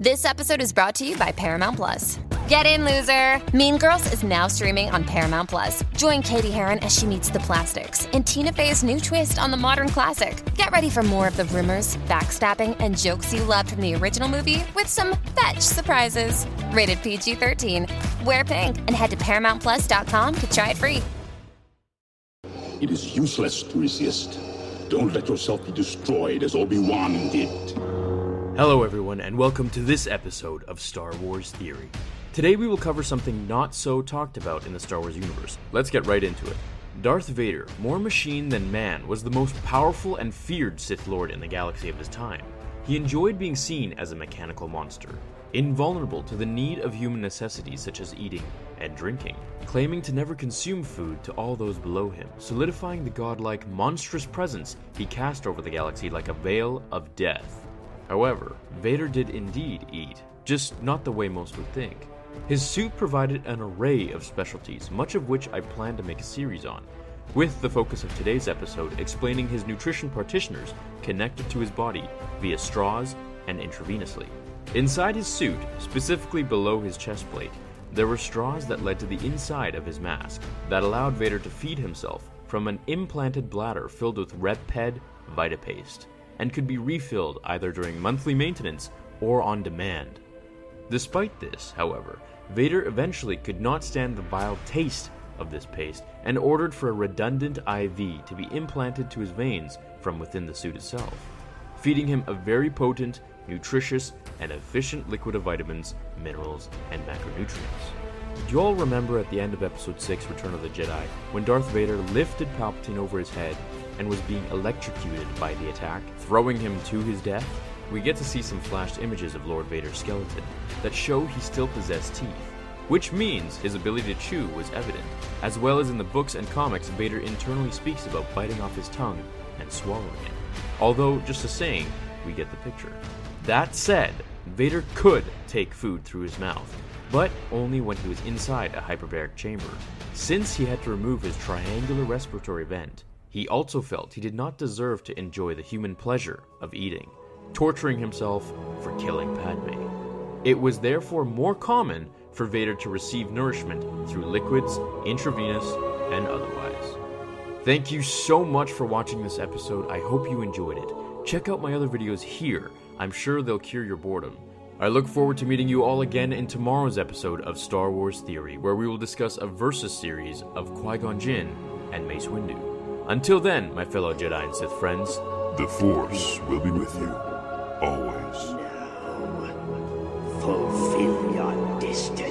This episode is brought to you by Paramount Plus. Get in, loser! Mean Girls is now streaming on Paramount Plus. Join Katie Heron as she meets the plastics in Tina Fey's new twist on the modern classic. Get ready for more of the rumors, backstabbing, and jokes you loved from the original movie with some fetch surprises. Rated PG-13. Wear pink and head to ParamountPlus.com to try it free. It is useless to resist. Don't let yourself be destroyed as Obi-Wan did. Hello everyone, and welcome to this episode of Star Wars Theory. Today we will cover something not so talked about in the Star Wars universe. Let's get right into it. Darth Vader, more machine than man, was the most powerful and feared Sith Lord in the galaxy of his time. He enjoyed being seen as a mechanical monster, invulnerable to the need of human necessities such as eating and drinking, claiming to never consume food to all those below him, solidifying the godlike, monstrous presence he cast over the galaxy like a veil of death. However, Vader did indeed eat, just not the way most would think. His suit provided an array of specialties, much of which I plan to make a series on, with the focus of today's episode explaining his nutrition partitioners connected to his body via straws and intravenously. Inside his suit, specifically below his chest plate, there were straws that led to the inside of his mask that allowed Vader to feed himself from an implanted bladder filled with Rep-Ped Vita-Paste, and could be refilled either during monthly maintenance or on demand. Despite this, however, Vader eventually could not stand the vile taste of this paste and ordered for a redundant IV to be implanted to his veins from within the suit itself, feeding him a very potent, nutritious, and efficient liquid of vitamins, minerals, and macronutrients. Do you all remember at the end of Episode 6, Return of the Jedi, when Darth Vader lifted Palpatine over his head and was being electrocuted by the attack, throwing him to his death? We get to see some flashed images of Lord Vader's skeleton that show he still possessed teeth, which means his ability to chew was evident, as well as in the books and comics Vader internally speaks about biting off his tongue and swallowing it. Although, just a saying, we get the picture. That said, Vader could take food through his mouth, but only when he was inside a hyperbaric chamber, since he had to remove his triangular respiratory vent. He also felt he did not deserve to enjoy the human pleasure of eating, torturing himself for killing Padme. It was therefore more common for Vader to receive nourishment through liquids, intravenous, and otherwise. Thank you so much for watching this episode. I hope you enjoyed it. Check out my other videos here. I'm sure they'll cure your boredom. I look forward to meeting you all again in tomorrow's episode of Star Wars Theory, where we will discuss a versus series of Qui-Gon Jinn and Mace Windu. Until then, my fellow Jedi and Sith friends, the Force will be with you. Always. No. Fulfill your destiny.